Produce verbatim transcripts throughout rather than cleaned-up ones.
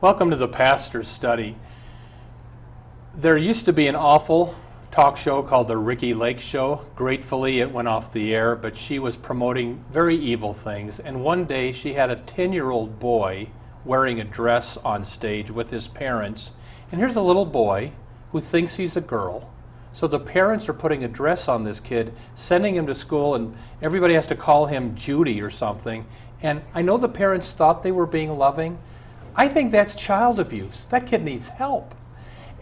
Welcome to The Pastor Study. There used to be an awful talk show called the Ricky Lake Show. Gratefully, it went off the air, but she was promoting very evil things. And one day, she had a ten-year-old boy wearing a dress on stage with his parents. And here's a little boy who thinks he's a girl. So the parents are putting a dress on this kid, sending him to school, and everybody has to call him Judy or something. And I know the parents thought they were being loving. I think that's child abuse. That kid needs help.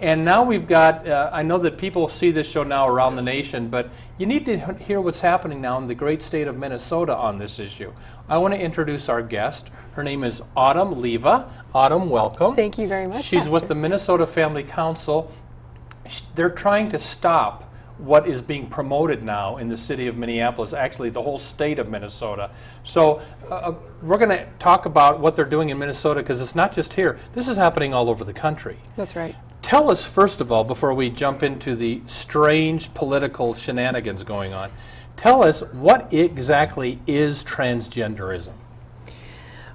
And now we've got, uh, I know that people see this show now around the nation, but you need to hear what's happening now in the great state of Minnesota on this issue. I want to introduce our guest. Her name is Autumn Leva. Autumn, welcome. Thank you very much, She's Pastor. With the Minnesota Family Council. They're trying to stop what is being promoted now in the city of Minneapolis, actually the whole state of Minnesota. So uh, we're going to talk about what they're doing in Minnesota, because it's not just here. This is happening all over the country. That's right. Tell us, first of all, before we jump into the strange political shenanigans going on, tell us what exactly is transgenderism?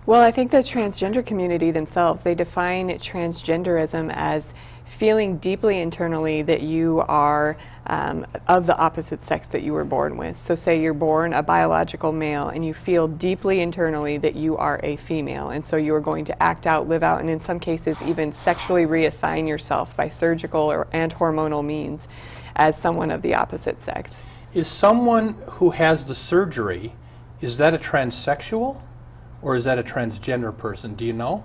Well, I think the transgender community themselves, they define transgenderism as feeling deeply internally that you are um, of the opposite sex that you were born with. So say you're born a biological male and you feel deeply internally that you are a female, and so you are going to act out, live out, and in some cases even sexually reassign yourself by surgical or and hormonal means as someone of the opposite sex. Is someone who has the surgery, is that a transsexual or is that a transgender person? Do you know?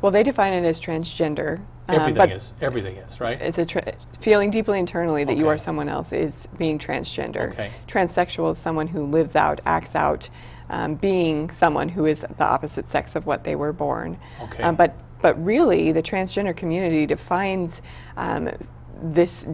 Well, they define it as transgender. Everything um, is. Everything is, right? It's a tra- feeling deeply internally that okay. you are someone else is being transgender. Okay. Transsexual is someone who lives out, acts out, um, being someone who is the opposite sex of what they were born. Okay. Um, but, but really, the transgender community defines um, this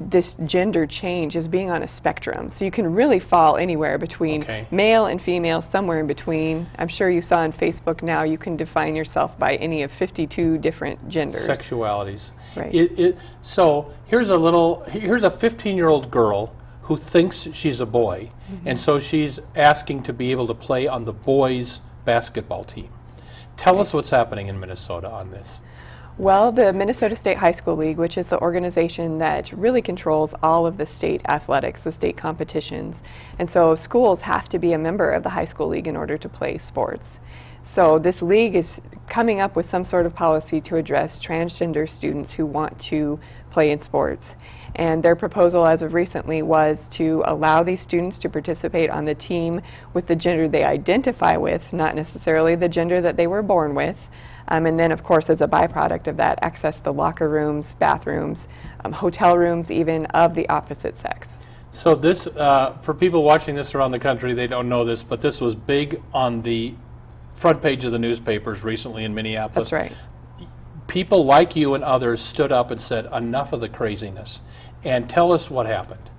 this gender change as being on a spectrum. So you can really fall anywhere between okay. male and female, somewhere in between. I'm sure you saw on Facebook now you can define yourself by any of fifty-two different genders. Sexualities. Right. It, it, so here's a little, here's a fifteen-year-old girl who thinks she's a boy, mm-hmm. and so she's asking to be able to play on the boys' basketball team. Tell right. us what's happening in Minnesota on this. Well, the Minnesota State High School League, which is the organization that really controls all of the state athletics, the state competitions, and so schools have to be a member of the high school league in order to play sports. So this league is coming up with some sort of policy to address transgender students who want to play in sports. And their proposal as of recently was to allow these students to participate on the team with the gender they identify with, not necessarily the gender that they were born with. Um, and then, of course, as a byproduct of that, access the locker rooms, bathrooms, um, hotel rooms, even of the opposite sex. So this, uh, for people watching this around the country, they don't know this, but this was big on the front page of the newspapers recently in Minneapolis. That's right. People like you and others stood up and said, enough of the craziness. And tell us what happened.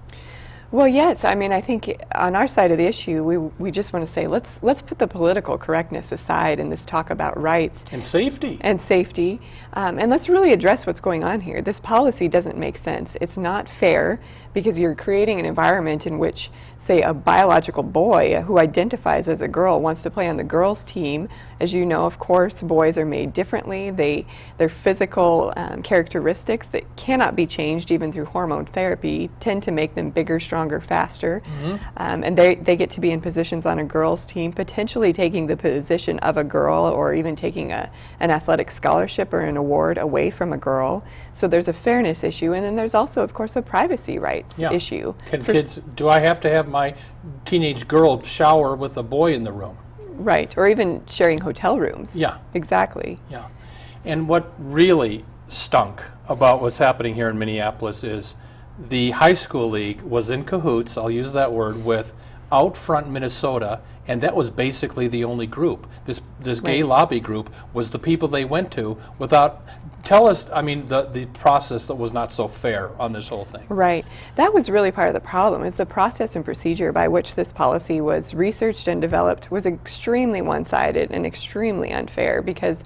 Well, yes. I mean, I think on our side of the issue, we we just want to say let's let's put the political correctness aside and this talk about rights and safety and safety, um, and let's really address what's going on here. This policy doesn't make sense. It's not fair because you're creating an environment in which, say, a biological boy who identifies as a girl wants to play on the girls' team. As you know, of course, boys are made differently. They their physical um, characteristics that cannot be changed even through hormone therapy tend to make them bigger, stronger, faster, mm-hmm. um, and they, they get to be in positions on a girls' team, potentially taking the position of a girl or even taking a, an athletic scholarship or an award away from a girl. So there's a fairness issue, and then there's also, of course, a privacy rights yeah. issue. Can For kids, do I have to have my teenage girl shower with a boy in the room? Right, or even sharing hotel rooms. Yeah. Exactly. Yeah. And what really stunk about what's happening here in Minneapolis is the high school league was in cahoots, I'll use that word, with Outfront Minnesota, and that was basically the only group. This this right. gay lobby group was the people they went to without, tell us, I mean, the, the process that was not so fair on this whole thing. Right. That was really part of the problem, is the process and procedure by which this policy was researched and developed was extremely one-sided and extremely unfair, because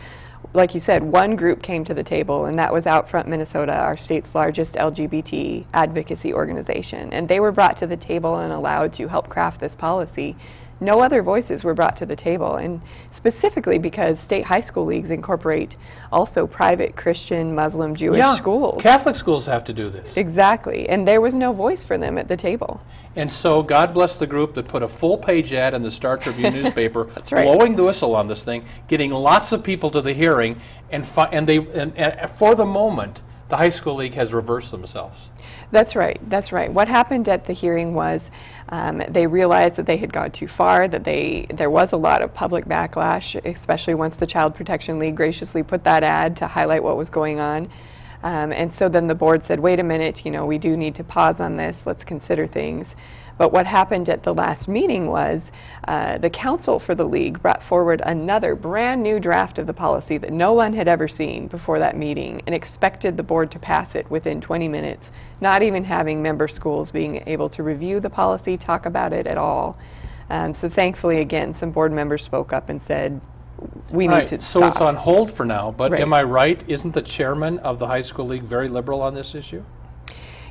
like you said, one group came to the table, and that was Outfront Minnesota, our state's largest L G B T advocacy organization. And they were brought to the table and allowed to help craft this policy. No other voices were brought to the table, and specifically because state high school leagues incorporate also private Christian, Muslim, Jewish yeah, schools. Catholic schools have to do this. Exactly, and there was no voice for them at the table. And so God bless the group that put a full-page ad in the Star Tribune newspaper, That's right. blowing the whistle on this thing, getting lots of people to the hearing, and, fi and, they, and, and for the moment, the high school league has reversed themselves. That's right, that's right. What happened at the hearing was um, they realized that they had gone too far, that they there was a lot of public backlash, especially once the Child Protection League graciously put that ad to highlight what was going on. Um, and so then the board said, wait a minute, you know, we do need to pause on this, let's consider things. But what happened at the last meeting was uh, the council for the league brought forward another brand new draft of the policy that no one had ever seen before that meeting, and expected the board to pass it within twenty minutes, not even having member schools being able to review the policy, talk about it at all. Um, so thankfully, again, some board members spoke up and said, we right. need to so stop. It's on hold for now, but right. am I right? Isn't the chairman of the high school league very liberal on this issue?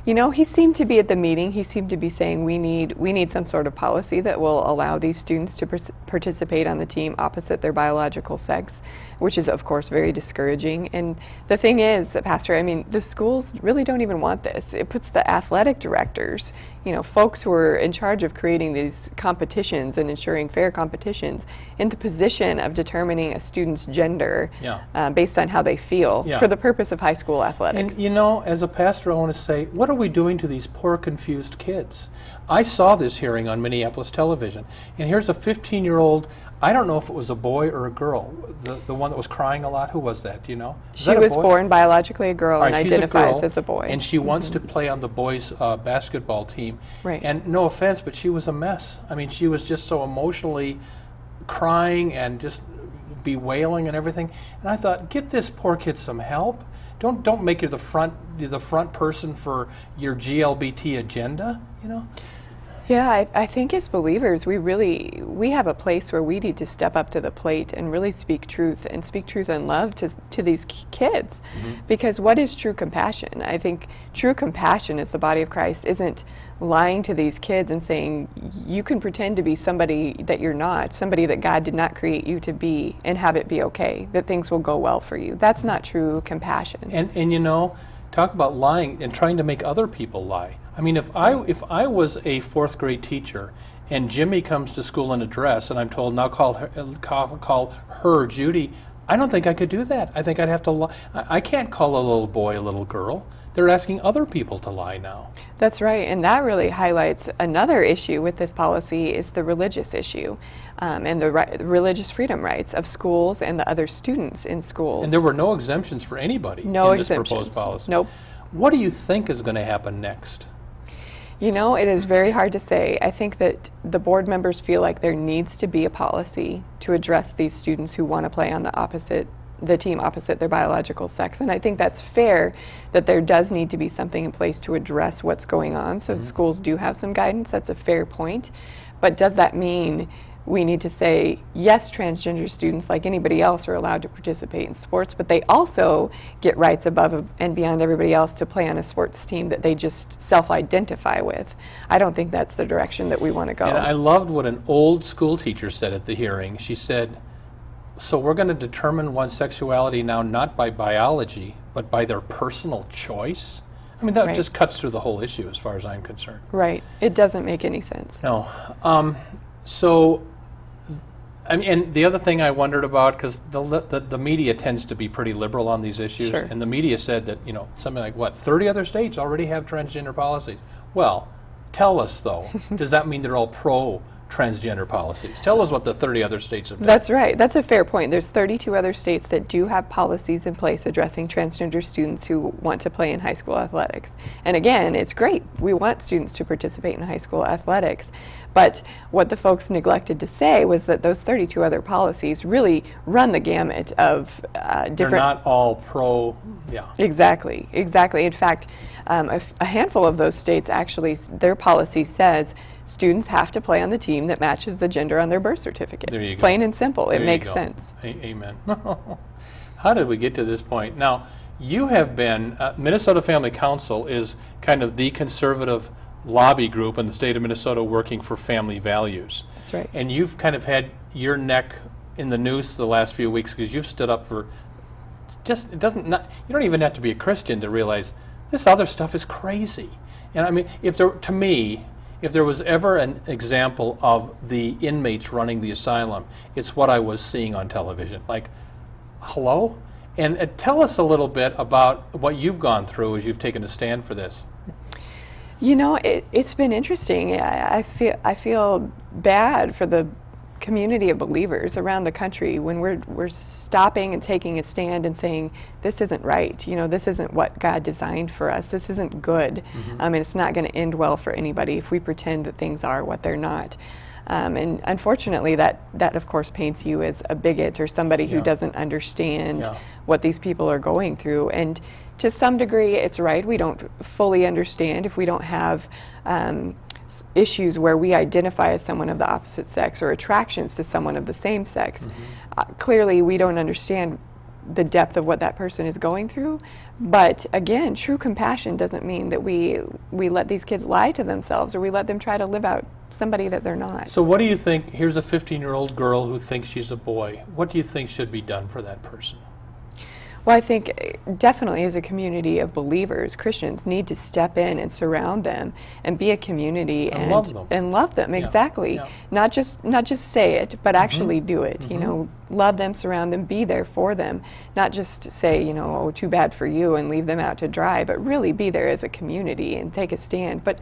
You know, he seemed to be at the meeting, he seemed to be saying we need we need some sort of policy that will allow these students to participate on the team opposite their biological sex, which is of course very discouraging. And the thing is, Pastor, I mean, the schools really don't even want this. It puts the athletic directors, you know, folks who are in charge of creating these competitions and ensuring fair competitions, in the position of determining a student's gender yeah. uh, based on how they feel yeah. for the purpose of high school athletics. And you know, as a pastor, I want to say, what are we doing to these poor, confused kids? I saw this hearing on Minneapolis television, and here's a fifteen-year-old, I don't know if it was a boy or a girl, the, the one that was crying a lot. Who was that, do you know? Was she was born biologically a girl right, and identifies a girl, as a boy. And she mm-hmm. wants to play on the boys' uh, basketball team. Right. And no offense, but she was a mess. I mean, she was just so emotionally crying and just bewailing and everything. And I thought, get this poor kid some help. Don't don't make you the front the front person for your G L B T agenda, you know? Yeah, I, I think as believers, we really, we have a place where we need to step up to the plate and really speak truth, and speak truth and love to, to these kids. Mm-hmm. Because what is true compassion? I think true compassion as the body of Christ isn't lying to these kids and saying, you can pretend to be somebody that you're not, somebody that God did not create you to be, and have it be okay, that things will go well for you. That's not true compassion. And, and you know, talk about lying and trying to make other people lie. I mean, if I if I was a fourth grade teacher and Jimmy comes to school in a dress and I'm told now call her, call, call her Judy, I don't think I could do that. I think I'd have to lie. I can't call a little boy a little girl. They're asking other people to lie now. That's right, and that really highlights another issue with this policy, is the religious issue um, and the ri religious freedom rights of schools and the other students in schools. And there were no exemptions for anybody no in exemptions. this proposed policy. Nope. What do you think is going to happen next? You know, it is very hard to say. I think that the board members feel like there needs to be a policy to address these students who want to play on the opposite, the team opposite their biological sex. And I think that's fair, that there does need to be something in place to address what's going on. So mm-hmm. schools do have some guidance. That's a fair point. But does that mean we need to say, yes, transgender students, like anybody else, are allowed to participate in sports, but they also get rights above and beyond everybody else to play on a sports team that they just self-identify with? I don't think that's the direction that we want to go. And I loved what an old school teacher said at the hearing. She said, so we're going to determine one's sexuality now not by biology, but by their personal choice? I mean, that right. just cuts through the whole issue as far as I'm concerned. Right. It doesn't make any sense. No. Um, so, I mean, and the other thing I wondered about, because the, the the media tends to be pretty liberal on these issues, sure. and the media said that, you know, something like, what, thirty other states already have transgender policies? Well, tell us, though, does that mean they're all pro transgender policies. Tell us what the thirty other states have done. That's right. That's a fair point. There's thirty-two other states that do have policies in place addressing transgender students who want to play in high school athletics. And again, it's great. We want students to participate in high school athletics. But what the folks neglected to say was that those thirty-two other policies really run the gamut of uh, different... They're not all pro... Yeah. Exactly. Exactly. In fact, um, a, f a handful of those states actually, their policy says students have to play on the team that matches the gender on their birth certificate. There you go. Plain and simple. There it makes go. sense. A amen. How did we get to this point? Now, you have been, uh, Minnesota Family Council is kind of the conservative lobby group in the state of Minnesota working for family values. That's right. And you've kind of had your neck in the noose the last few weeks because you've stood up for, just, it doesn't, not, you don't even have to be a Christian to realize this other stuff is crazy. And I mean, if there, to me, if there was ever an example of the inmates running the asylum, it's what I was seeing on television. Like, hello? And uh, tell us a little bit about what you've gone through as you've taken a stand for this. You know, it, it's been interesting. I, I feel I feel bad for the community of believers around the country when we're we're stopping and taking a stand and saying this isn't right. You know, this isn't what God designed for us. This isn't good. Mm-hmm. Um, and it's not going to end well for anybody if we pretend that things are what they're not. Um, and unfortunately, that that of course paints you as a bigot or somebody yeah. who doesn't understand yeah. what these people are going through. And to some degree, it's right. We don't fully understand if we don't have um, issues where we identify as someone of the opposite sex or attractions to someone of the same sex. Mm-hmm. uh, clearly, we don't understand the depth of what that person is going through. But again, true compassion doesn't mean that we we let these kids lie to themselves or we let them try to live out somebody that they're not. So what do you think? Here's a fifteen-year-old girl who thinks she's a boy. What do you think should be done for that person? Well, I think definitely as a community of believers, Christians need to step in and surround them and be a community and, and love them. And love them. Yeah. Exactly. Yeah. Not just not just say it, but mm-hmm. actually do it. Mm-hmm. You know, love them, surround them, be there for them. Not just say, you know, oh, too bad for you and leave them out to dry, but really be there as a community and take a stand. But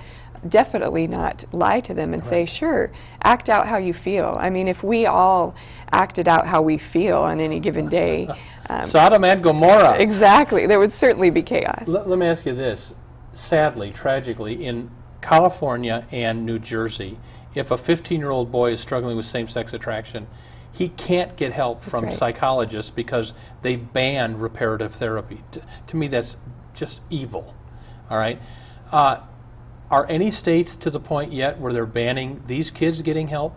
definitely not lie to them and right. say, sure, act out how you feel. I mean, if we all acted out how we feel on any given day, Um, Sodom and Gomorrah. Exactly. There would certainly be chaos. L let me ask you this. Sadly, tragically, in California and New Jersey, if a fifteen-year-old boy is struggling with same-sex attraction, he can't get help that's from right. psychologists because they ban reparative therapy. T to me, that's just evil. All right? Uh, are any states to the point yet where they're banning these kids getting help?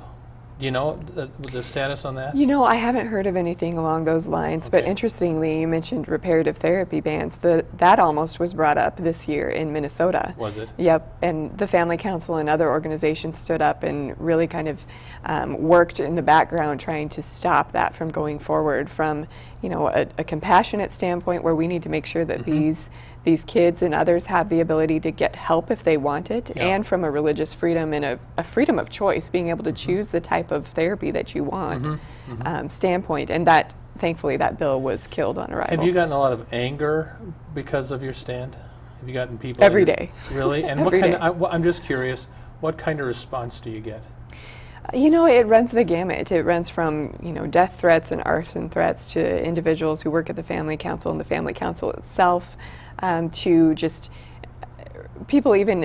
Do you know the, the status on that? You know, I haven't heard of anything along those lines, okay. but interestingly, you mentioned reparative therapy bans. The, that almost was brought up this year in Minnesota. Was it? Yep, and the Family Council and other organizations stood up and really kind of um, worked in the background trying to stop that from going forward from, you know, a, a compassionate standpoint where we need to make sure that mm-hmm. these these kids and others have the ability to get help if they want it, yeah. and from a religious freedom and a, a freedom of choice, being able to mm-hmm. choose the type of therapy that you want mm-hmm. Mm-hmm. Um, standpoint. And that, thankfully, that bill was killed on arrival. Have you gotten a lot of anger because of your stand? Have you gotten people? Every angry? Day. Really? And what kind? Of, I, well, I'm just curious, what kind of response do you get? You know, it runs the gamut. It runs from, you know, death threats and arson threats to individuals who work at the Family Council and the Family Council itself, um, to just people even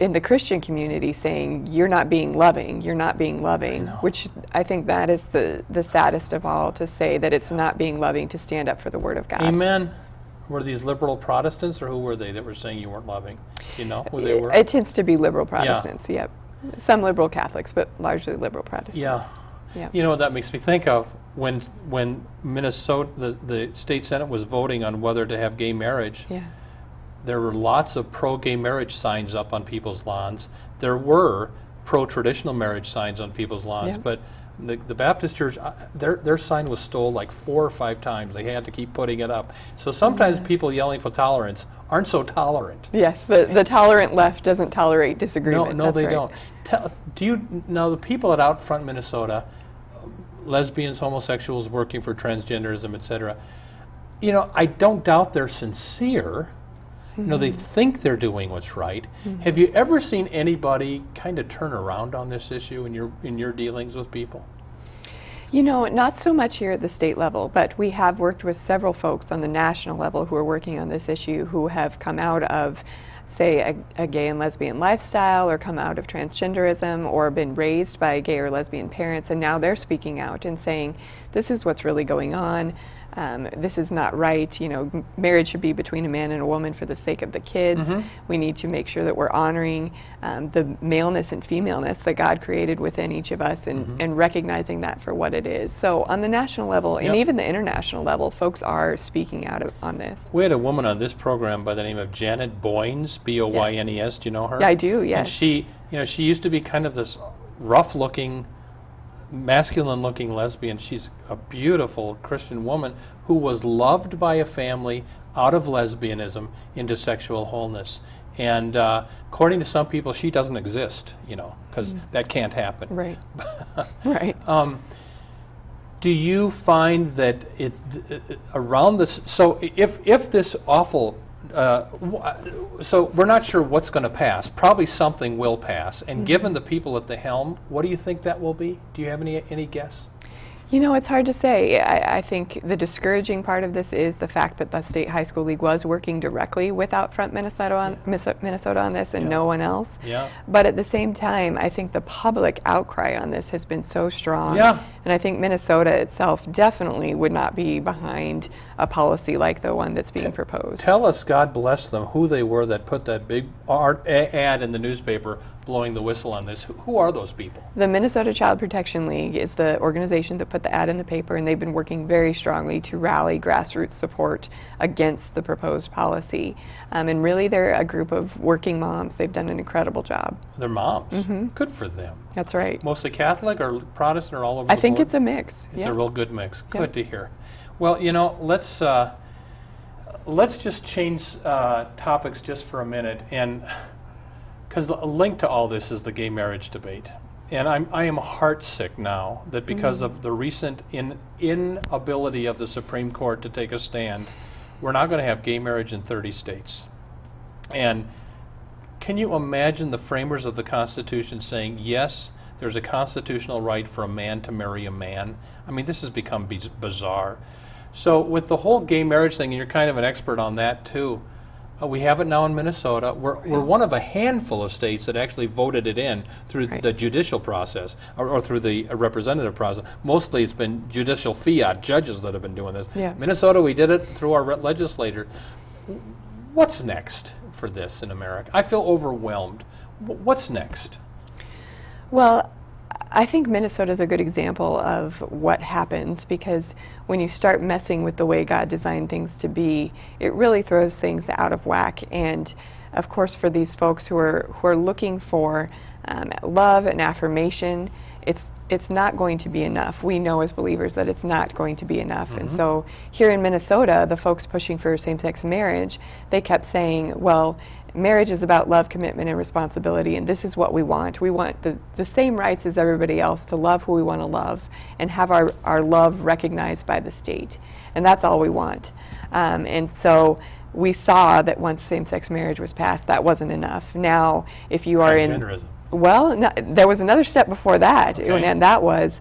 in the Christian community saying, you're not being loving, you're not being loving, I which I think that is the, the saddest of all, to say that it's not being loving to stand up for the Word of God. Amen. Were these liberal Protestants, or who were they that were saying you weren't loving? You know who they were? It tends to be liberal Protestants, yeah. yep. Some liberal Catholics, but largely liberal Protestants. Yeah. yeah. You know what that makes me think of? When when Minnesota, the, the state senate was voting on whether to have gay marriage, yeah. there were lots of pro-gay marriage signs up on people's lawns. There were pro-traditional marriage signs on people's lawns, yeah. but the, the Baptist church, uh, their, their sign was stolen like four or five times. They had to keep putting it up. So sometimes yeah. people yelling for tolerance aren't so tolerant. Yes, the, the tolerant left doesn't tolerate disagreement. No, no, they right. don't. Tell, do you now the people at Outfront Minnesota, lesbians, homosexuals working for transgenderism, et cetera, you know, I don't doubt they're sincere, Mm-hmm. You know, they think they're doing what's right. Mm-hmm. Have you ever seen anybody kind of turn around on this issue in your in your dealings with people? You know, not so much here at the state level, but we have worked with several folks on the national level who are working on this issue who have come out of, say, a, a gay and lesbian lifestyle, or come out of transgenderism, or been raised by gay or lesbian parents, and now they're speaking out and saying, this is what's really going on. Um, this is not right. You know, m- marriage should be between a man and a woman for the sake of the kids. Mm-hmm. We need to make sure that we're honoring um, the maleness and femaleness that God created within each of us, and, mm-hmm. and recognizing that for what it is. So on the national level, yep. and even the international level, folks are speaking out of, on this. We had a woman on this program by the name of Janet Boynes, B O Y N E S. Yes. Do you know her? Yeah, I do, yes. And she, you know, she used to be kind of this rough-looking, masculine-looking lesbian. She's a beautiful Christian woman who was loved by a family out of lesbianism into sexual wholeness. And uh, according to some people, she doesn't exist, you know, because mm. that can't happen. Right. Right. Um, do you find that it uh, around this? So if if this awful. Uh, so we're not sure what's going to pass. Probably something will pass. And mm-hmm. given the people at the helm, what do you think that will be? Do you have any any guess? You know, it's hard to say. I, I think the discouraging part of this is the fact that the State High School League was working directly with Outfront Minnesota on, yeah. Minnesota on this, and yeah. no one else. Yeah. But at the same time, I think the public outcry on this has been so strong. Yeah. And I think Minnesota itself definitely would not be behind a policy like the one that's being T- proposed. Tell us, God bless them, who they were that put that big art ad in the newspaper blowing the whistle on this. Who are those people? The Minnesota Child Protection League is the organization that put the ad in the paper, and they've been working very strongly to rally grassroots support against the proposed policy. Um, and really, they're a group of working moms. They've done an incredible job. They're moms. Mm-hmm. Good for them. That's right. Mostly Catholic or Protestant or all over I the think board? It's a mix. It's yeah. a real good mix. Good yeah. to hear. Well, you know, let's uh, let's just change uh, topics just for a minute, and because the link to all this is the gay marriage debate. And I'm, I am heartsick now that because mm-hmm. of the recent in, inability of the Supreme Court to take a stand, we're not going to have gay marriage in thirty states. And can you imagine the framers of the Constitution saying, yes, there's a constitutional right for a man to marry a man? I mean, this has become biz- bizarre. So with the whole gay marriage thing, and you're kind of an expert on that too, we have it now in Minnesota. We're, we're one of a handful of states that actually voted it in through right. the judicial process or, or through the representative process. Mostly it's been judicial fiat, judges that have been doing this. Yeah. Minnesota, we did it through our legislature. What's next for this in America? I feel overwhelmed. What's next? Well, I think Minnesota is a good example of what happens, because when you start messing with the way God designed things to be, it really throws things out of whack. And of course, for these folks who are who are looking for um, love and affirmation, it's it's not going to be enough. We know as believers that it's not going to be enough. Mm-hmm. And so here in Minnesota, the folks pushing for same-sex marriage, they kept saying, well, marriage is about love, commitment, and responsibility, and this is what we want. We want the, the same rights as everybody else to love who we want to love and have our, our love recognized by the state. And that's all we want. Um, and so we saw that once same-sex marriage was passed, that wasn't enough. Now, if you are in... Well, no, there was another step before that, okay. and that was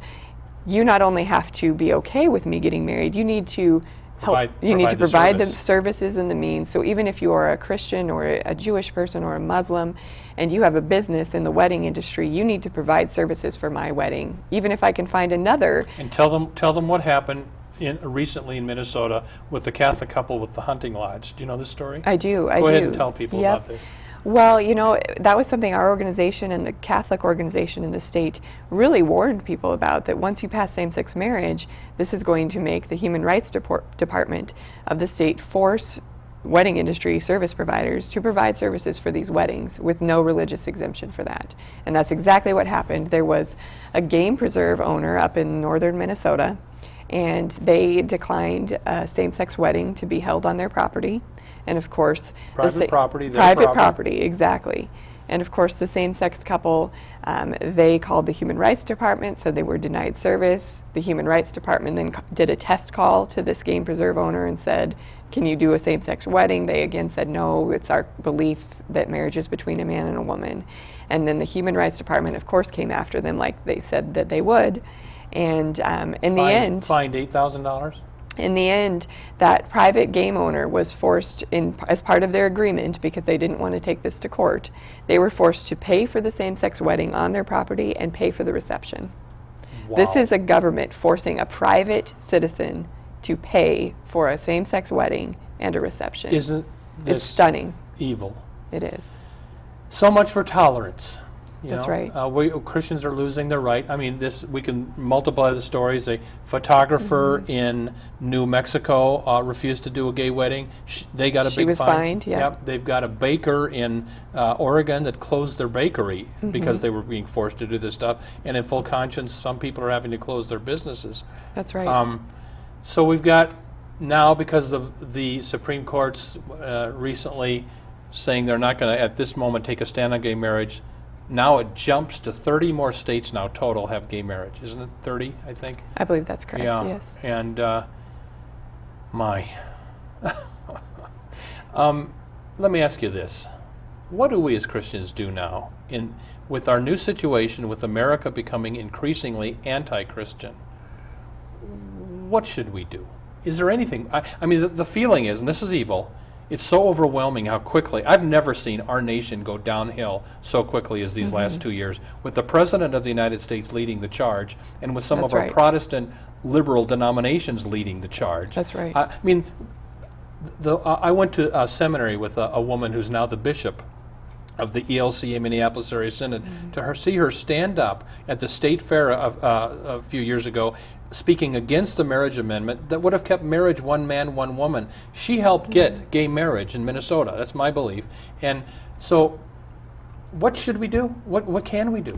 you not only have to be okay with me getting married, you need to help. Provide, you need to provide the, service. the services and the means. So even if you are a Christian or a Jewish person or a Muslim, and you have a business in the wedding industry, you need to provide services for my wedding, even if I can find another. And tell them, tell them what happened in recently in Minnesota with the Catholic couple with the hunting lodge. Do you know this story? I do. I Go do. Go ahead and tell people yep. about this. Well, you know, that was something our organization and the Catholic organization in the state really warned people about, that once you pass same-sex marriage, this is going to make the Human Rights Depor- Department of the state force wedding industry service providers to provide services for these weddings with no religious exemption for that. And that's exactly what happened. There was a game preserve owner up in northern Minnesota, and they declined a same-sex wedding to be held on their property. And of course, private property, private property, exactly. And of course, the same-sex couple, um, they called the Human Rights Department, said they were denied service. The Human Rights Department then did a test call to this game preserve owner and said, can you do a same-sex wedding? They again said, no, it's our belief that marriage is between a man and a woman. And then the Human Rights Department, of course, came after them like they said that they would. And um, in the end... Fined eight thousand dollars? In the end, that private game owner was forced, in, as part of their agreement, because they didn't want to take this to court, they were forced to pay for the same-sex wedding on their property and pay for the reception. Wow. This is a government forcing a private citizen to pay for a same-sex wedding and a reception. Isn't this it's stunning. Evil? It is. So much for tolerance. You That's know, right. Uh, we, Christians are losing their right. I mean, this we can multiply the stories. A photographer mm-hmm. in New Mexico uh, refused to do a gay wedding. She, they got a she big was fine. Fined, yeah. Yep. They've got a baker in uh, Oregon that closed their bakery mm-hmm. because they were being forced to do this stuff. And in full conscience, some people are having to close their businesses. That's right. Um, so we've got now, because of the Supreme Court's uh, recently saying they're not going to, at this moment, take a stand on gay marriage. Now it jumps to thirty more states now total have gay marriage. Isn't it thirty, I think? I believe that's correct, yeah. Yes. And uh, my. um, let me ask you this. What do we as Christians do now in with our new situation with America becoming increasingly anti-Christian? What should we do? Is there anything? I, I mean, the, the feeling is, and this is evil, it's so overwhelming how quickly. I've never seen our nation go downhill so quickly as these mm-hmm. last two years, with the President of the United States leading the charge, and with some That's of right. our Protestant liberal denominations leading the charge. That's right. I, I mean, the, uh, I went to a seminary with a, a woman who's now the bishop of the E L C A Minneapolis Area Synod, mm-hmm. to her, see her stand up at the state fair of, uh, a few years ago, speaking against the marriage amendment that would have kept marriage one man, one woman. She helped get gay marriage in Minnesota. That's my belief. And so what should we do? What what can we do?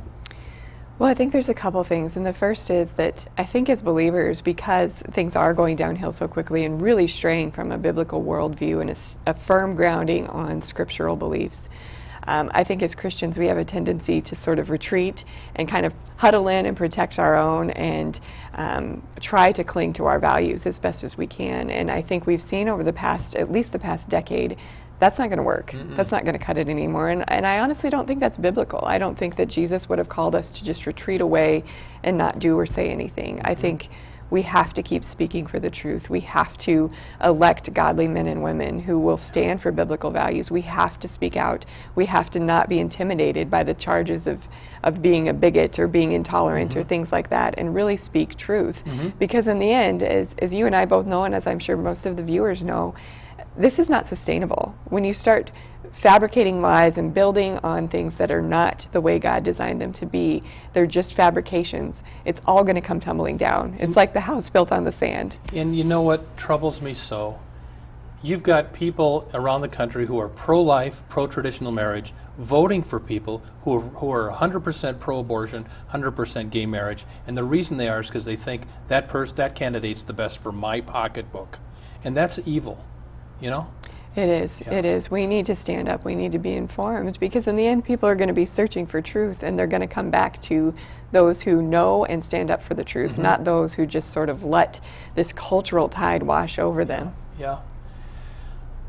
Well, I think there's a couple things. And the first is that I think as believers, because things are going downhill so quickly and really straying from a biblical worldview and a, a firm grounding on scriptural beliefs, Um, I think as Christians we have a tendency to sort of retreat and kind of huddle in and protect our own and um, try to cling to our values as best as we can. And I think we've seen over the past, at least the past decade, that's not going to work. Mm-mm. That's not going to cut it anymore. And, and I honestly don't think that's biblical. I don't think that Jesus would have called us to just retreat away and not do or say anything. Mm-hmm. I think we have to keep speaking for the truth. We have to elect godly men and women who will stand for biblical values. We have to speak out. We have to not be intimidated by the charges of, of being a bigot or being intolerant mm-hmm. or things like that, and really speak truth. Mm-hmm. Because in the end, as, as you and I both know, and as I'm sure most of the viewers know, this is not sustainable. When you start fabricating lies and building on things that are not the way God designed them to be, they're just fabrications. It's all going to come tumbling down. It's like the house built on the sand. And you know what troubles me so? You've got people around the country who are pro-life, pro-traditional marriage, voting for people who are, who are one hundred percent pro-abortion, one hundred percent gay marriage, and the reason they are is because they think that person, that candidate's the best for my pocketbook. And that's evil. You know? It is. Yeah. It is. We need to stand up. We need to be informed, because in the end people are going to be searching for truth, and they're going to come back to those who know and stand up for the truth, mm-hmm. not those who just sort of let this cultural tide wash over them. Yeah.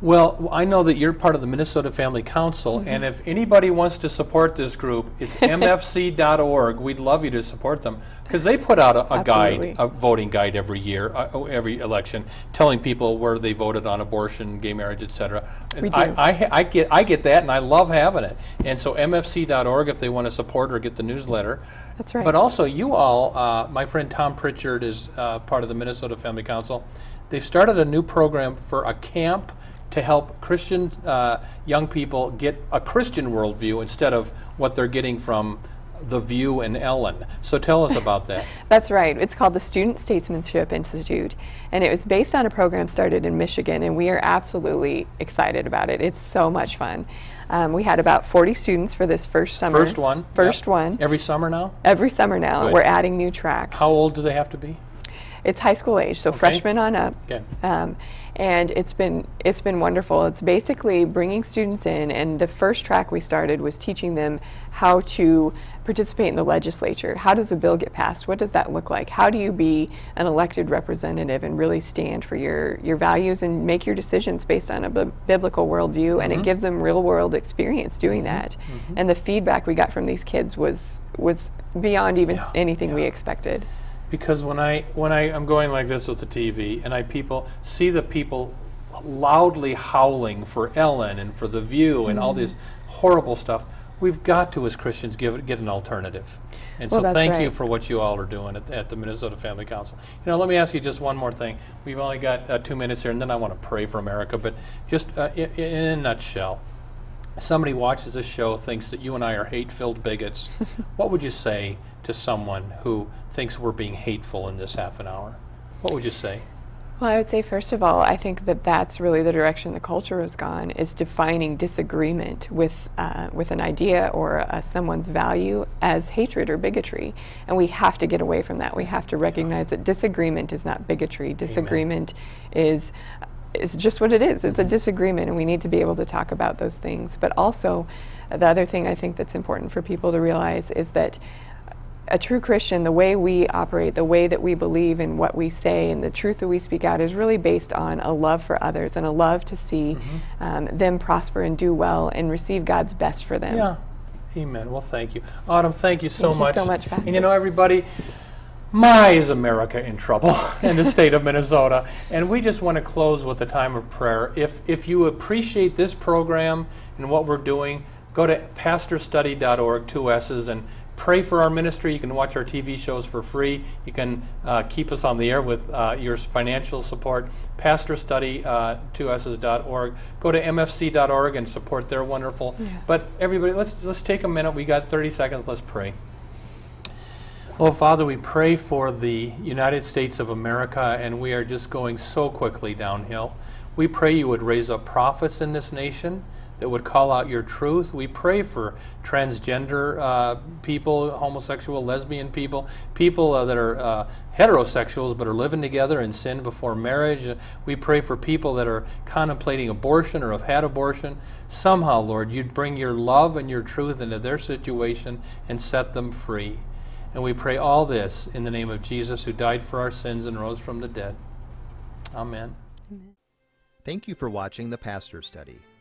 Well, I know that you're part of the Minnesota Family Council, mm-hmm. and if anybody wants to support this group, it's m f c dot org. We'd love you to support them, because they put out a, a guide, a voting guide every year, uh, every election, telling people where they voted on abortion, gay marriage, et cetera. We do. I, I, I get, I get that, and I love having it. And so m f c dot org if they want to support or get the newsletter. That's right. But also, you all, uh, my friend Tom Pritchard is uh, part of the Minnesota Family Council. They've started a new program for a camp to help Christian uh, young people get a Christian worldview instead of what they're getting from The View and Ellen. So tell us about that. That's right. It's called the Student Statesmanship Institute, and it was based on a program started in Michigan, and we are absolutely excited about it. It's so much fun. Um, we had about forty students for this first summer. First one? First yep. one. Every summer now? Every summer now. Good. We're adding new tracks. How old do they have to be? It's high school age, so okay. freshmen on up. Okay. Um, and it's been it's been wonderful. It's basically bringing students in, and the first track we started was teaching them how to participate in the legislature. How does a bill get passed? What does that look like? How do you be an elected representative and really stand for your, your values and make your decisions based on a b biblical worldview? And mm-hmm. it gives them real world experience doing mm-hmm. that. Mm-hmm. And the feedback we got from these kids was was beyond even yeah. anything yeah. we expected. Because when I when I am going like this with the T V and I people see the people loudly howling for Ellen and for The View mm-hmm. and all this horrible stuff, we've got to as Christians give it, get an alternative. And well, so thank right. you for what you all are doing at, at the Minnesota Family Council. You know, let me ask you just one more thing. We've only got uh, two minutes here, and then I want to pray for America. But just uh, in, in a nutshell, somebody watches this show, thinks that you and I are hate-filled bigots. What would you say to someone who thinks we're being hateful in this half an hour? What would you say? Well, I would say, first of all, I think that that's really the direction the culture has gone, is defining disagreement with uh, with an idea or uh, someone's value as hatred or bigotry. And we have to get away from that. We have to recognize that disagreement is not bigotry. Disagreement Amen. is is just what it is. It's a disagreement, and we need to be able to talk about those things. But also, uh, the other thing I think that's important for people to realize is that a true Christian, the way we operate, the way that we believe in what we say and the truth that we speak out is really based on a love for others and a love to see mm-hmm. um, them prosper and do well and receive God's best for them. Yeah. Amen. Well, thank you. Autumn, thank you so thank much. Thank you so much, Pastor. And you know, everybody, my, is America in trouble in the state of Minnesota. And we just want to close with a time of prayer. If, if you appreciate this program and what we're doing, go to pastor study dot org, two S's, and pray for our ministry. You can watch our T V shows for free. You can uh, keep us on the air with uh, your financial support. pastor study two s dot org. Go to m f c dot org and support their wonderful. Yeah. But everybody, let's let's take a minute. We got thirty seconds. Let's pray. Oh, Father, we pray for the United States of America, and we are just going so quickly downhill. We pray you would raise up prophets in this nation that would call out your truth. We pray for transgender uh, people, homosexual, lesbian people, people uh, that are uh, heterosexuals but are living together in sin before marriage. We pray for people that are contemplating abortion or have had abortion. Somehow, Lord, you'd bring your love and your truth into their situation and set them free. And we pray all this in the name of Jesus, who died for our sins and rose from the dead. Amen. Amen. Thank you for watching the Pastor Study.